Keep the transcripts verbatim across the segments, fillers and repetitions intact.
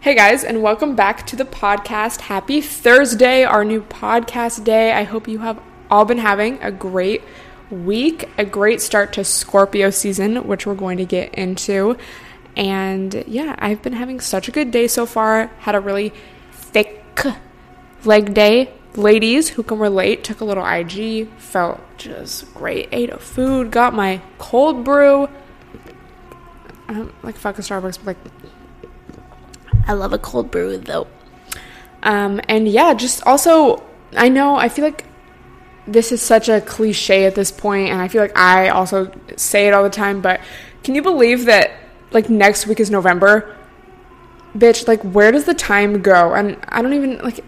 Hey guys, and welcome back to the podcast. Happy Thursday, our new podcast day. I hope you have all been having a great week, a great start to Scorpio season, which we're going to get into. And yeah, I've been having such a good day so far. Had a really thick leg day. Ladies who can relate, took a little I G, felt just great, ate a food, got my cold brew. I don't like fucking Starbucks, but like... I love a cold brew though. Um, and yeah, just also, I know, I feel like this is such a cliche at this point, and I feel like I also say it all the time, but can you believe that like next week is November? Bitch, like where does the time go? And I don't even, like,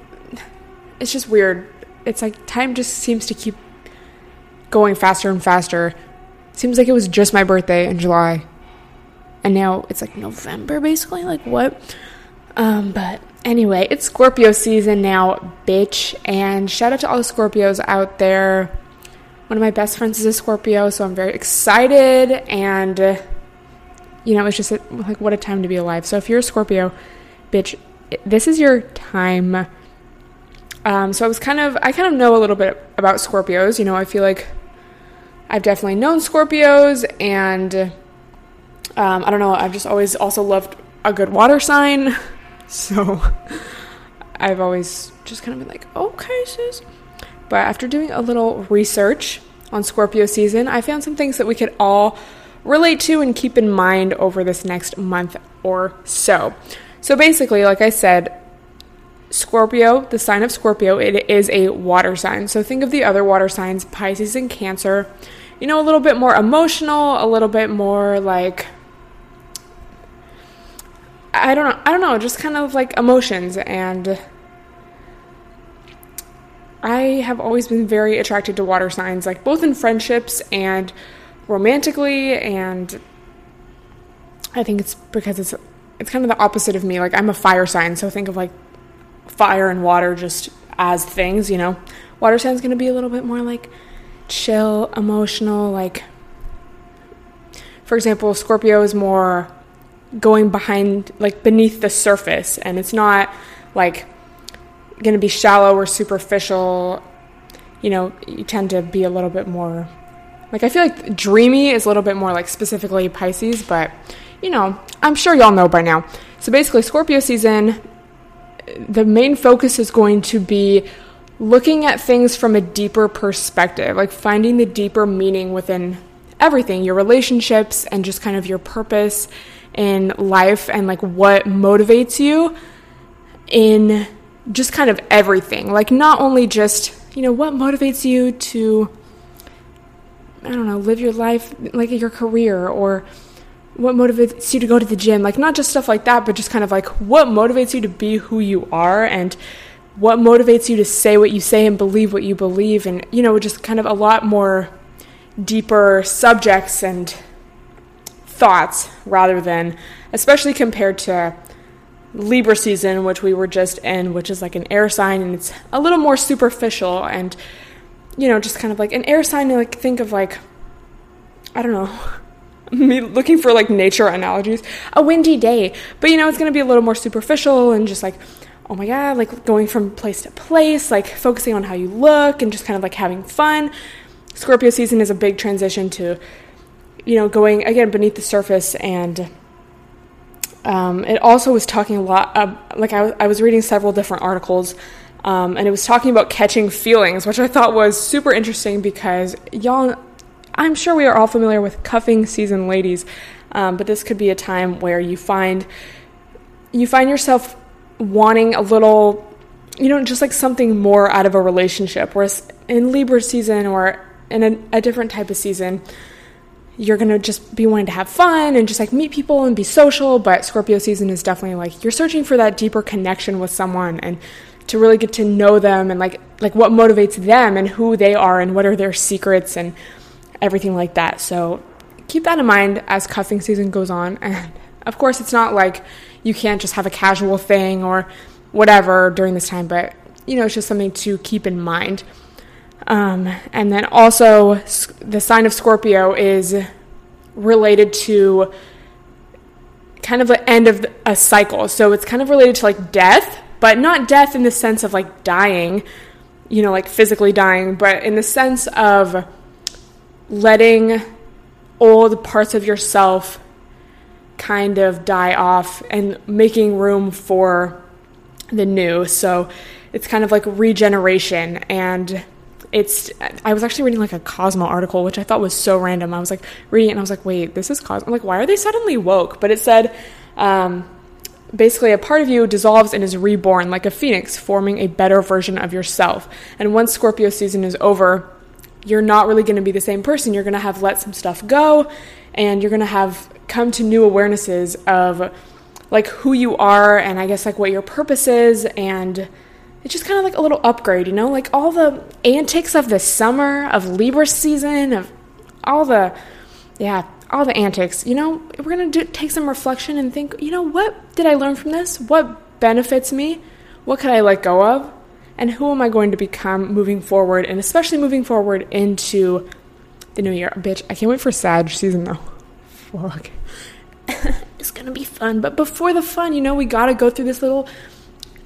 it's just weird. It's like time just seems to keep going faster and faster. Seems like it was just my birthday in July, and now it's like November basically, like what? Um, but anyway, it's Scorpio season now, bitch, and shout out to all the Scorpios out there. One of my best friends is a Scorpio, so I'm very excited, and, uh, you know, it's just, a, like, what a time to be alive. So if you're a Scorpio, bitch, this is your time. Um, so I was kind of, I kind of know a little bit about Scorpios, you know, I feel like I've definitely known Scorpios, and, um, I don't know, I've just always also loved a good water sign. So I've always just kind of been like, okay, sis. But after doing a little research on Scorpio season, I found some things that we could all relate to and keep in mind over this next month or so. So basically, like I said, Scorpio, the sign of Scorpio, it is a water sign. So think of the other water signs, Pisces and Cancer, you know, a little bit more emotional, a little bit more like... I don't know, I don't know, just kind of like emotions, and I have always been very attracted to water signs, like both in friendships and romantically, and I think it's because it's it's kind of the opposite of me. Like, I'm a fire sign, so think of like fire and water just as things, you know. Water sign's going to be a little bit more like chill, emotional, like, for example, Scorpio is more... going behind, like beneath the surface, and it's not like gonna be shallow or superficial. You know, you tend to be a little bit more like, I feel like dreamy is a little bit more like specifically Pisces, but you know, I'm sure y'all know by now. So basically, Scorpio season, the main focus is going to be looking at things from a deeper perspective, like finding the deeper meaning within everything, your relationships, and just kind of your purpose in life, and like what motivates you in just kind of everything. Like, not only just, you know, what motivates you to, I don't know, live your life, like your career, or what motivates you to go to the gym, like not just stuff like that, but just kind of like what motivates you to be who you are, and what motivates you to say what you say and believe what you believe, and, you know, just kind of a lot more deeper subjects and thoughts, rather than, especially compared to Libra season, which we were just in, which is like an air sign, and it's a little more superficial, and, you know, just kind of like an air sign, like think of like, I don't know, me looking for like nature analogies, a windy day, but you know, it's going to be a little more superficial, and just like, oh my god, like going from place to place, like focusing on how you look, and just kind of like having fun. Scorpio season is a big transition to, you know, going, again, beneath the surface, and um, it also was talking a lot, of, like, I, w- I was reading several different articles, um, and it was talking about catching feelings, which I thought was super interesting, because y'all, I'm sure we are all familiar with cuffing season, ladies, um, but this could be a time where you find, you find yourself wanting a little, you know, just like something more out of a relationship, whereas in Libra season, or in a, a different type of season, you're going to just be wanting to have fun and just like meet people and be social. But Scorpio season is definitely like you're searching for that deeper connection with someone and to really get to know them and like, like what motivates them and who they are and what are their secrets and everything like that. So keep that in mind as cuffing season goes on. And of course, it's not like you can't just have a casual thing or whatever during this time, but you know, it's just something to keep in mind. Um, and then also the sign of Scorpio is related to kind of the end of a cycle. So it's kind of related to like death, but not death in the sense of like dying, you know, like physically dying, but in the sense of letting old parts of yourself kind of die off and making room for the new. So it's kind of like regeneration. And it's, I was actually reading like a Cosmo article, which I thought was so random. I was like reading it and I was like, wait, this is Cosmo. I'm like, why are they suddenly woke? But it said, um, basically a part of you dissolves and is reborn like a phoenix, forming a better version of yourself. And once Scorpio season is over, you're not really going to be the same person. You're going to have let some stuff go, and you're going to have come to new awarenesses of like who you are and I guess like what your purpose is. And it's just kind of like a little upgrade, you know, like all the antics of the summer, of Libra season, of all the, yeah, all the antics, you know, we're going to do, take some reflection and think, you know, what did I learn from this? What benefits me? What could I let go of? And who am I going to become moving forward, and especially moving forward into the new year? Bitch, I can't wait for Sag season, though. Fuck. It's going to be fun. But before the fun, you know, we got to go through this little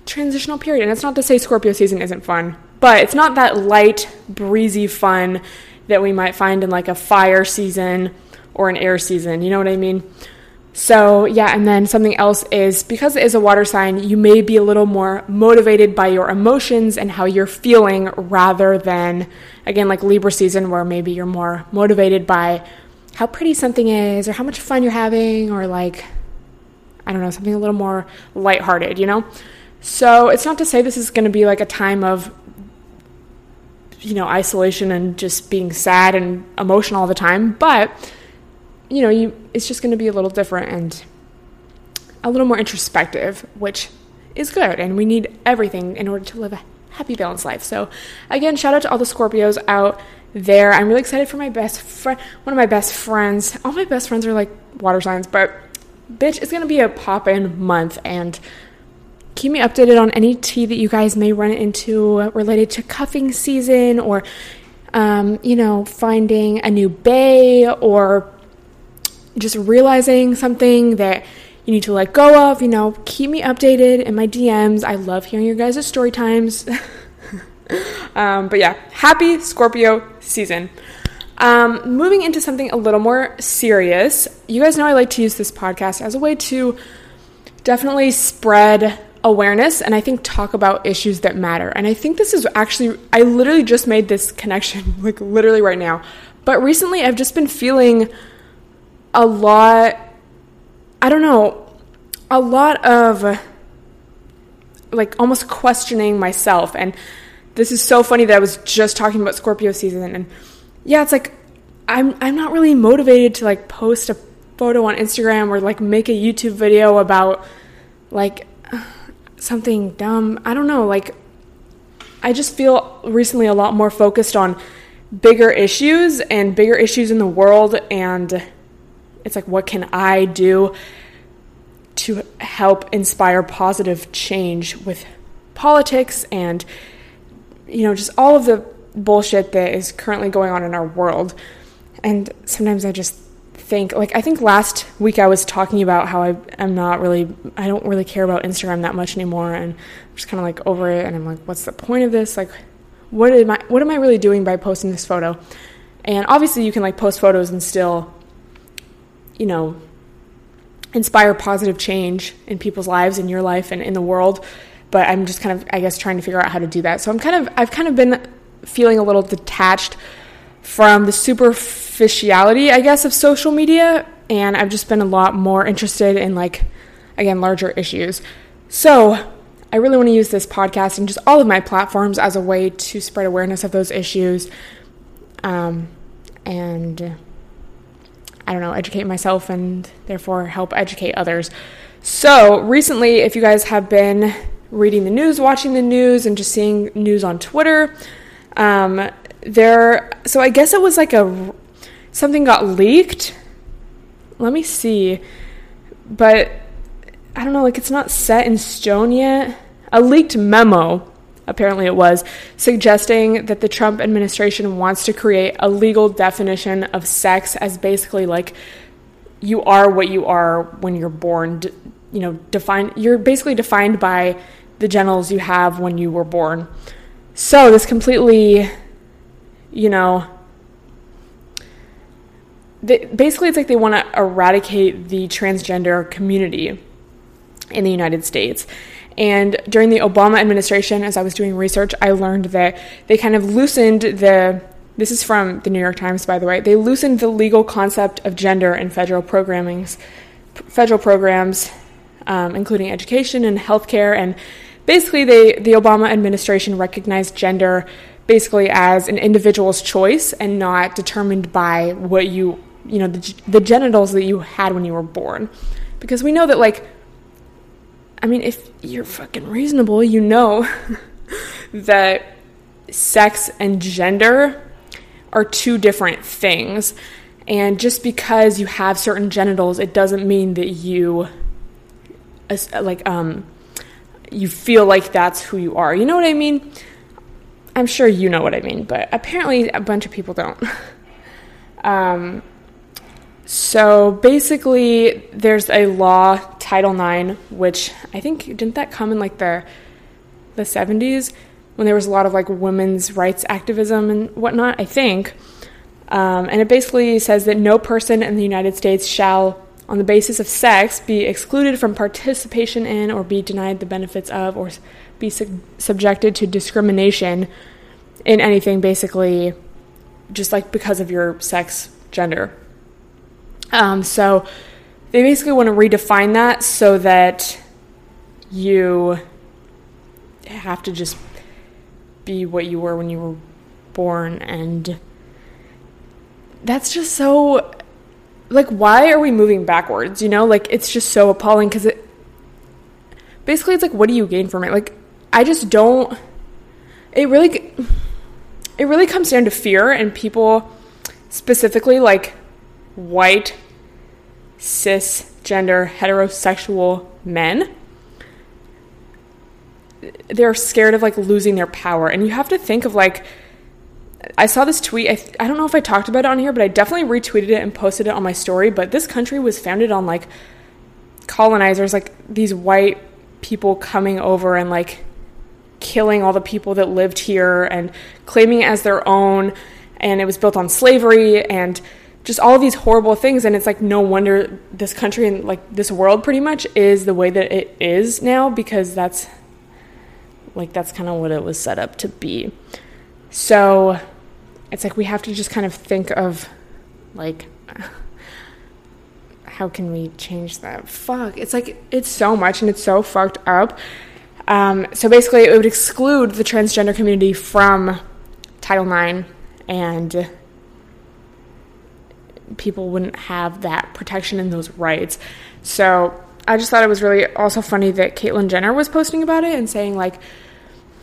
transitional period. And it's not to say Scorpio season isn't fun, but it's not that light, breezy fun that we might find in like a fire season or an air season. You know what I mean? So yeah, and then something else is, because it is a water sign, you may be a little more motivated by your emotions and how you're feeling rather than, again, like Libra season, where maybe you're more motivated by how pretty something is or how much fun you're having or like, I don't know, something a little more lighthearted, you know? So it's not to say this is going to be like a time of, you know, isolation and just being sad and emotional all the time, but you know, you, it's just going to be a little different and a little more introspective, which is good. And we need everything in order to live a happy, balanced life. So again, shout out to all the Scorpios out there. I'm really excited for my best friend, one of my best friends. All my best friends are like water signs, but bitch, it's going to be a pop-in month. And keep me updated on any tea that you guys may run into related to cuffing season or, um, you know, finding a new bae or just realizing something that you need to let go of. You know, keep me updated in my D Ms. I love hearing your guys' story times. um, but yeah, happy Scorpio season. Um, moving into something a little more serious. You guys know I like to use this podcast as a way to definitely spread awareness and I think talk about issues that matter. And I think this is actually, I literally just made this connection, like literally right now. But recently I've just been feeling a lot, I don't know, a lot of like almost questioning myself. And this is so funny that I was just talking about Scorpio season. And yeah, it's like, I'm I'm not really motivated to like post a photo on Instagram or like make a YouTube video about like something dumb. I don't know. Like, I just feel recently a lot more focused on bigger issues and bigger issues in the world. And it's like, what can I do to help inspire positive change with politics and, you know, just all of the bullshit that is currently going on in our world. And sometimes I just think, like, I think last week I was talking about how I am not really, I don't really care about Instagram that much anymore. And I'm just kind of like over it. And I'm like, what's the point of this? Like, what am I, what am I really doing by posting this photo? And obviously you can like post photos and still, you know, inspire positive change in people's lives, in your life, and in the world. But I'm just kind of, I guess, trying to figure out how to do that. So I'm kind of, I've kind of been feeling a little detached from the superficiality, I guess, of social media. And I've just been a lot more interested in, like, again, larger issues. So I really want to use this podcast and just all of my platforms as a way to spread awareness of those issues. Um, and I don't know, educate myself and therefore help educate others. So recently, if you guys have been reading the news, watching the news, and just seeing news on Twitter, um, there, so I guess it was like a, something got leaked. Let me see. But I don't know, like it's not set in stone yet. A leaked memo, apparently it was, suggesting that the Trump administration wants to create a legal definition of sex as basically like you are what you are when you're born, you know, defined, you're basically defined by the genitals you have when you were born. So this completely, you know, they, basically it's like they want to eradicate the transgender community in the United States. And during the Obama administration, as I was doing research, I learned that they kind of loosened the, this is from the New York Times, by the way, they loosened the legal concept of gender in federal programmings, federal programs, um, including education and healthcare. And basically they, the Obama administration recognized gender basically as an individual's choice and not determined by what you, you know, the, the genitals that you had when you were born. Because we know that, like, I mean, if you're fucking reasonable, you know that sex and gender are two different things. And just because you have certain genitals, it doesn't mean that you, like, um, you feel like that's who you are. You know what I mean? I'm sure you know what I mean, but apparently a bunch of people don't. um, so basically, there's a law, Title nine, which I think, didn't that come in like the the seventies when there was a lot of like women's rights activism and whatnot, I think. Um, and it basically says that no person in the United States shall, on the basis of sex, be excluded from participation in or be denied the benefits of or be su- subjected to discrimination in anything, basically, just like because of your sex, gender. Um, so they basically want to redefine that so that you have to just be what you were when you were born. And that's just so, like, why are we moving backwards, you know? Like, it's just so appalling because it, basically it's like, what do you gain from it? Like, I just don't, it really, it really comes down to fear and people specifically, like, white, cisgender, heterosexual men, they're scared of, like, losing their power. And you have to think of, like, I saw this tweet, I, th- I don't know if I talked about it on here, but I definitely retweeted it and posted it on my story, but this country was founded on, like, colonizers, like, these white people coming over and, like, killing all the people that lived here and claiming it as their own, and it was built on slavery and just all these horrible things. And it's like, no wonder this country and, like, this world pretty much is the way that it is now, because that's, like, that's kind of what it was set up to be. So it's like, we have to just kind of think of, like, how can we change that? Fuck. It's like, it's so much and it's so fucked up. Um, so basically it would exclude the transgender community from Title nine, and people wouldn't have that protection and those rights. So I just thought it was really also funny that Caitlyn Jenner was posting about it and saying, like,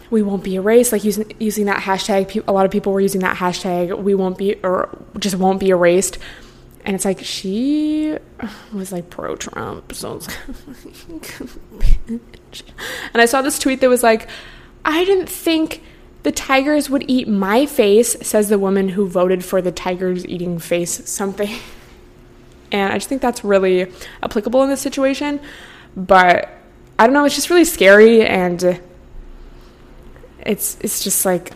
we won't be erased, like, using using that hashtag. A lot of people were using that hashtag, we won't be, or just won't be erased. And it's like, she was, like, pro-Trump, so it's like, and I saw this tweet that was like, I didn't think the tigers would eat my face, says the woman who voted for the tigers eating face something. And I just think that's really applicable in this situation. But I don't know, it's just really scary, and it's it's just like,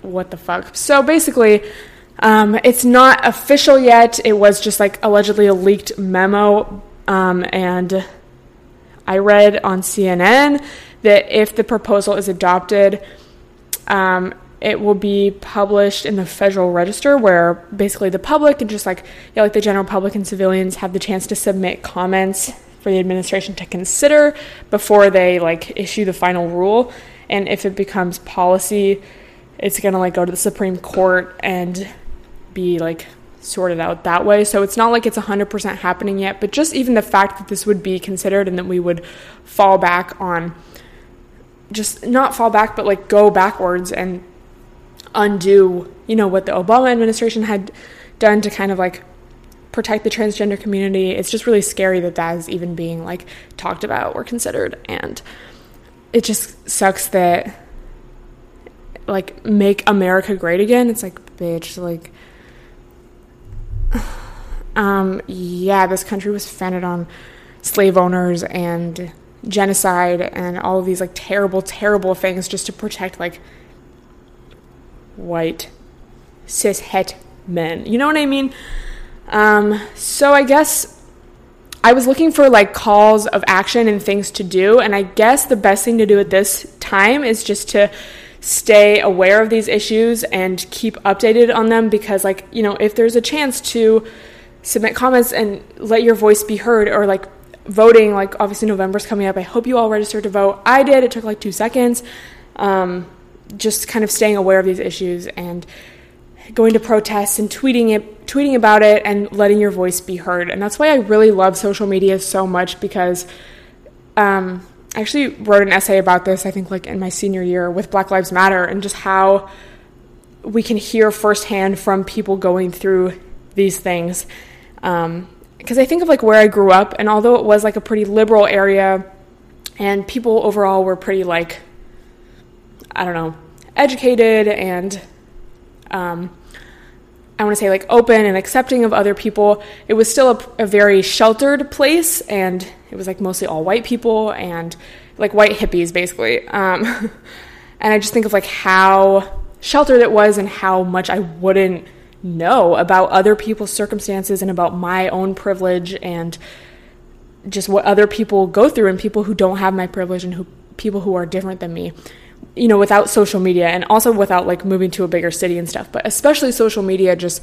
what the fuck? So basically, um, it's not official yet. It was just, like, allegedly a leaked memo, um, and I read on C N N that if the proposal is adopted, Um, it will be published in the Federal Register, where basically the public and just, like, yeah, like the general public and civilians have the chance to submit comments for the administration to consider before they, like, issue the final rule. And if it becomes policy, it's going to, like, go to the Supreme Court and be, like, sorted out that way. So it's not like it's one hundred percent happening yet, but just even the fact that this would be considered and that we would fall back on, just not fall back, but like go backwards and undo, you know, what the Obama administration had done to kind of like protect the transgender community. It's just really scary that that is even being like talked about or considered. And it just sucks that like make America great again. It's like, bitch, like, um, yeah, this country was founded on slave owners and genocide and all of these like terrible, terrible things just to protect like white cis het men. You know what I mean? Um, so I guess I was looking for like calls of action and things to do. And I guess the best thing to do at this time is just to stay aware of these issues and keep updated on them, because like, you know, if there's a chance to submit comments and let your voice be heard, or like voting, like obviously November's coming up. I hope you all registered to vote. I did. It took like two seconds. Um, just kind of staying aware of these issues and going to protests and tweeting it, tweeting about it and letting your voice be heard. And that's why I really love social media so much, because um, I actually wrote an essay about this, I think like in my senior year, with Black Lives Matter, and just how we can hear firsthand from people going through these things. Um, because I think of like where I grew up, and although it was like a pretty liberal area and people overall were pretty like, I don't know, educated and um, I want to say like open and accepting of other people, it was still a, a very sheltered place, and it was like mostly all white people and like white hippies basically. Um, and I just think of like how sheltered it was and how much I wouldn't know about other people's circumstances and about my own privilege and just what other people go through, and people who don't have my privilege and who people who are different than me, you know, without social media, and also without like moving to a bigger city and stuff, but especially social media, just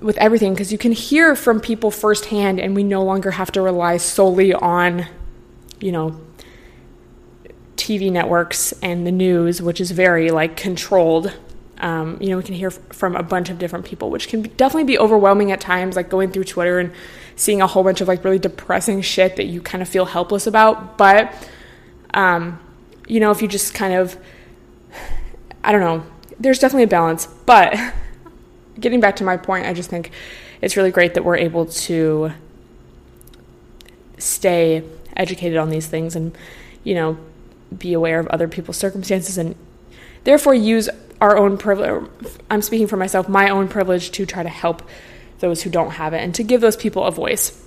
with everything, because you can hear from people firsthand, and we no longer have to rely solely on, you know, T V networks and the news, which is very like controlled. Um, you know, we can hear from a bunch of different people, which can definitely be overwhelming at times, like going through Twitter and seeing a whole bunch of like really depressing shit that you kind of feel helpless about. But, um, you know, if you just kind of, I don't know, there's definitely a balance. But getting back to my point, I just think it's really great that we're able to stay educated on these things and, you know, be aware of other people's circumstances and therefore use our own privilege. I'm speaking for myself, my own privilege, to try to help those who don't have it and to give those people a voice.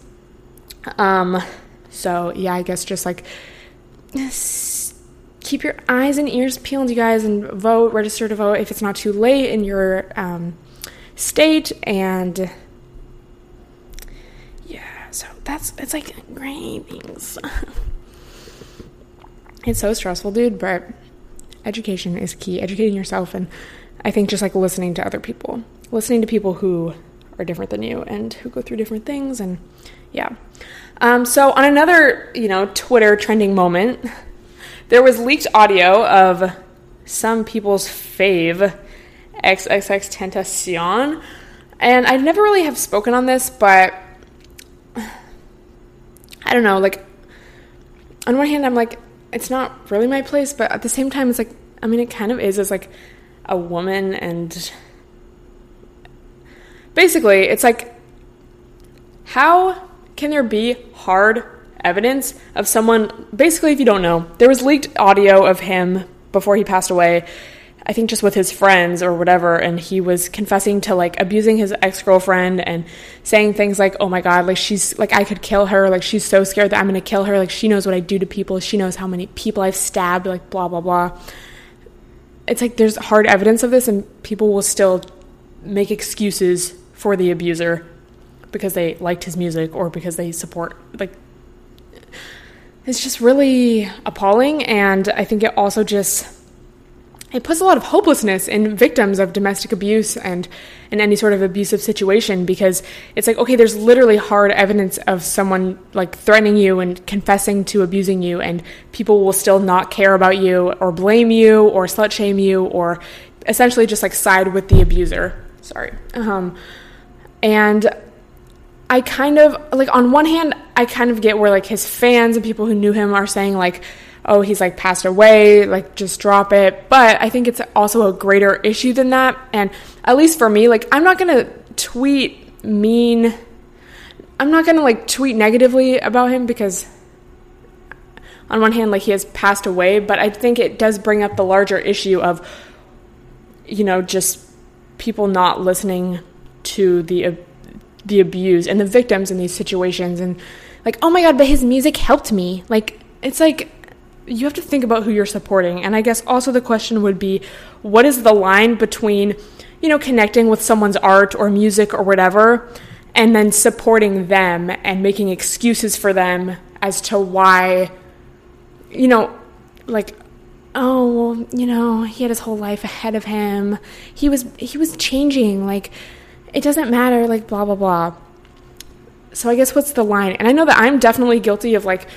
Um, so yeah, I guess just like keep your eyes and ears peeled, you guys, and vote, register to vote if it's not too late in your um, state. And yeah, so that's, it's like great things. It's so stressful, dude, but education is key. Educating yourself, and I think just like listening to other people, listening to people who are different than you and who go through different things. And yeah. Um, so on another, you know, Twitter trending moment, there was leaked audio of some people's fave, XXXTentacion. And I never really have spoken on this, but I don't know, like, on one hand, I'm like, it's not really my place, but at the same time, it's like, I mean, it kind of is, as like a woman, and basically, it's like, how can there be hard evidence of someone? Basically, if you don't know, there was leaked audio of him before he passed away, I think just with his friends or whatever, and he was confessing to like abusing his ex-girlfriend and saying things like, oh my God, like she's like, I could kill her. Like, she's so scared that I'm going to kill her. Like, she knows what I do to people. She knows how many people I've stabbed, like blah, blah, blah. It's like, there's hard evidence of this, and people will still make excuses for the abuser because they liked his music or because they support, like, it's just really appalling. And I think it also just, it puts a lot of hopelessness in victims of domestic abuse and in any sort of abusive situation, because it's like, okay, there's literally hard evidence of someone like threatening you and confessing to abusing you, and people will still not care about you or blame you or slut shame you or essentially just like side with the abuser. Sorry. Um, And I kind of, like, on one hand, I kind of get where, like, his fans and people who knew him are saying, like, oh, he's, like, passed away, like, just drop it. But I think it's also a greater issue than that. And at least for me, like, I'm not going to tweet mean, I'm not going to, like, tweet negatively about him because on one hand, like, he has passed away. But I think it does bring up the larger issue of, you know, just people not listening to the the abused and the victims in these situations. And, like, oh, my God, but his music helped me. Like, it's like, you have to think about who you're supporting. And I guess also the question would be, what is the line between, you know, connecting with someone's art or music or whatever, and then supporting them and making excuses for them as to why, you know, like, oh, well, you know, he had his whole life ahead of him. He was, he was changing. Like, it doesn't matter, like, blah, blah, blah. So I guess what's the line? And I know that I'm definitely guilty of, like,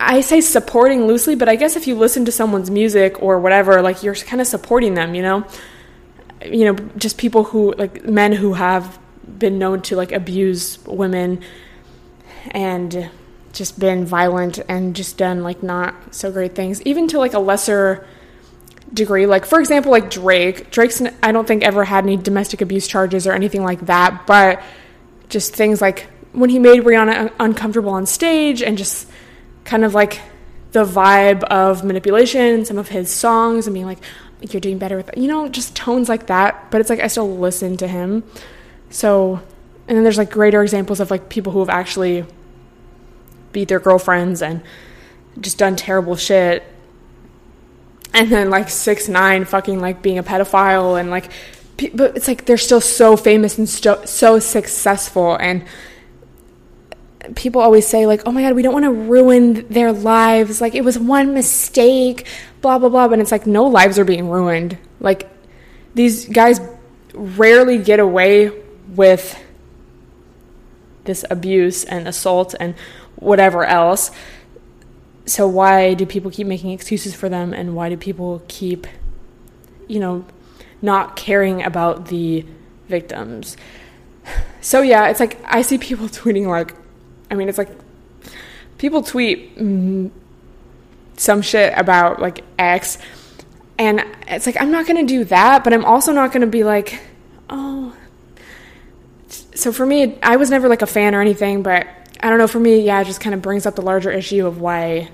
I say supporting loosely, but I guess if you listen to someone's music or whatever, like, you're kind of supporting them, you know? You know, just people who, like, men who have been known to, like, abuse women and just been violent and just done, like, not so great things, even to, like, a lesser degree. Like, for example, like, Drake. Drake's, I don't think, ever had any domestic abuse charges or anything like that, but just things like when he made Rihanna un- uncomfortable on stage and just kind of, like, the vibe of manipulation, some of his songs, and being like, you're doing better with, you know, just tones like that. But it's like, I still listen to him. So, and then there's, like, greater examples of, like, people who have actually beat their girlfriends and just done terrible shit. And then, like, six nine fucking, like, being a pedophile and, like, pe- but it's like, they're still so famous and st- so successful. And people always say, like, oh my God, we don't want to ruin their lives, like, it was one mistake, blah, blah, blah. And it's like, no lives are being ruined. Like, these guys rarely get away with this abuse and assault and whatever else. So why do people keep making excuses for them? And why do people keep, you know, not caring about the victims? So yeah, it's like, I see people tweeting, like, I mean, it's like, people tweet mm, some shit about, like, X, and it's like, I'm not going to do that, but I'm also not going to be like, oh. So for me, I was never, like, a fan or anything, but I don't know, for me, yeah, it just kind of brings up the larger issue of why,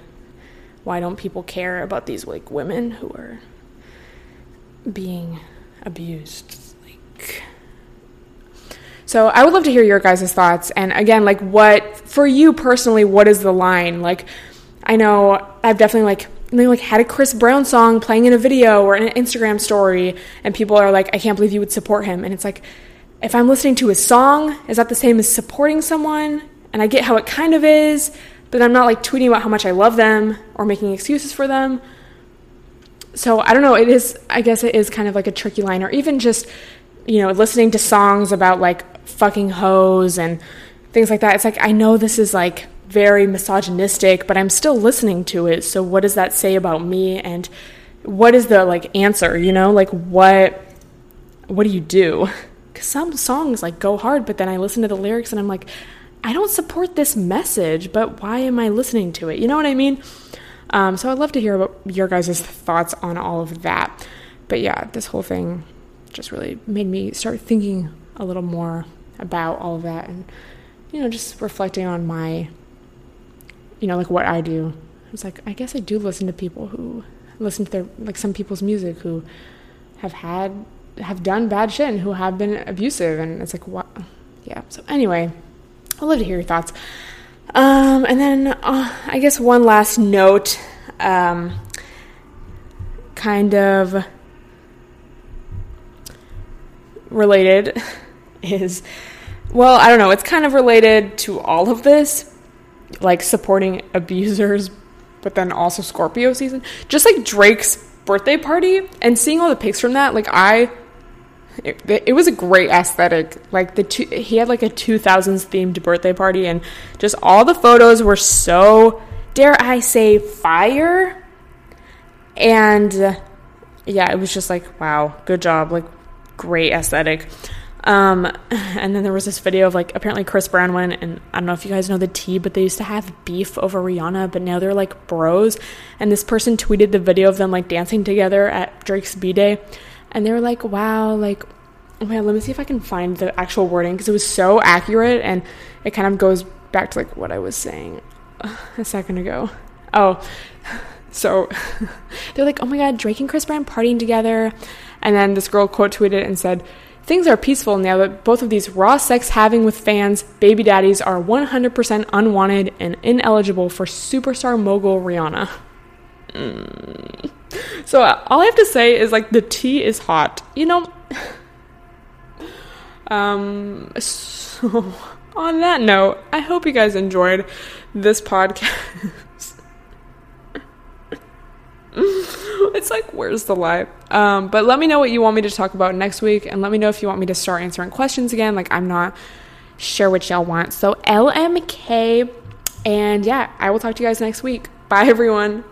why don't people care about these, like, women who are being abused, like. So I would love to hear your guys' thoughts. And again, like, what, for you personally, what is the line? Like, I know I've definitely, like, like had a Chris Brown song playing in a video or in an Instagram story, and people are like, I can't believe you would support him. And it's like, if I'm listening to his song, is that the same as supporting someone? And I get how it kind of is, but I'm not, like, tweeting about how much I love them or making excuses for them. So I don't know. It is, I guess it is kind of like a tricky line, or even just, you know, listening to songs about, like, fucking hoes and things like that. It's like, I know this is, like, very misogynistic, but I'm still listening to it. So what does that say about me? And what is the, like, answer, you know? Like, what what do you do? Because some songs, like, go hard, but then I listen to the lyrics and I'm like, I don't support this message, but why am I listening to it? You know what I mean? Um, so I'd love to hear about your guys' thoughts on all of that. But yeah, this whole thing just really made me start thinking a little more about all of that, and, you know, just reflecting on my, you know, like, what I do. I was like, I guess I do listen to people who listen to their, like, some people's music who have had, have done bad shit and who have been abusive. And it's like, what? Yeah. So anyway, I'd love to hear your thoughts. Um, and then uh, I guess one last note, um, kind of related is, well, I don't know, it's kind of related to all of this, like, supporting abusers, but then also Scorpio season, just like Drake's birthday party and seeing all the pics from that. Like, I it, it was a great aesthetic. Like, the two, he had, like, a two thousands themed birthday party, and just all the photos were so, dare I say, fire. And uh, yeah, it was just like, wow, good job, like, great aesthetic. Um, and then there was this video of, like, apparently Chris Brown went, and I don't know if you guys know the tea, but they used to have beef over Rihanna, but now they're, like, bros. And this person tweeted the video of them, like, dancing together at Drake's B-Day. And they were like, wow, like, oh my God, let me see if I can find the actual wording, because it was so accurate, and it kind of goes back to, like, what I was saying a second ago. Oh, so they're like, oh my God, Drake and Chris Brown partying together. And then this girl quote tweeted and said, things are peaceful now that both of these raw sex having with fans, baby daddies are one hundred percent unwanted and ineligible for superstar mogul Rihanna. Mm. So uh, all I have to say is, like, the tea is hot. You know, um, so on that note, I hope you guys enjoyed this podcast. It's like, where's the lie? Um, but let me know what you want me to talk about next week, and let me know if you want me to start answering questions again. Like, I'm not sure what y'all want. So L M K, and yeah, I will talk to you guys next week. Bye, everyone.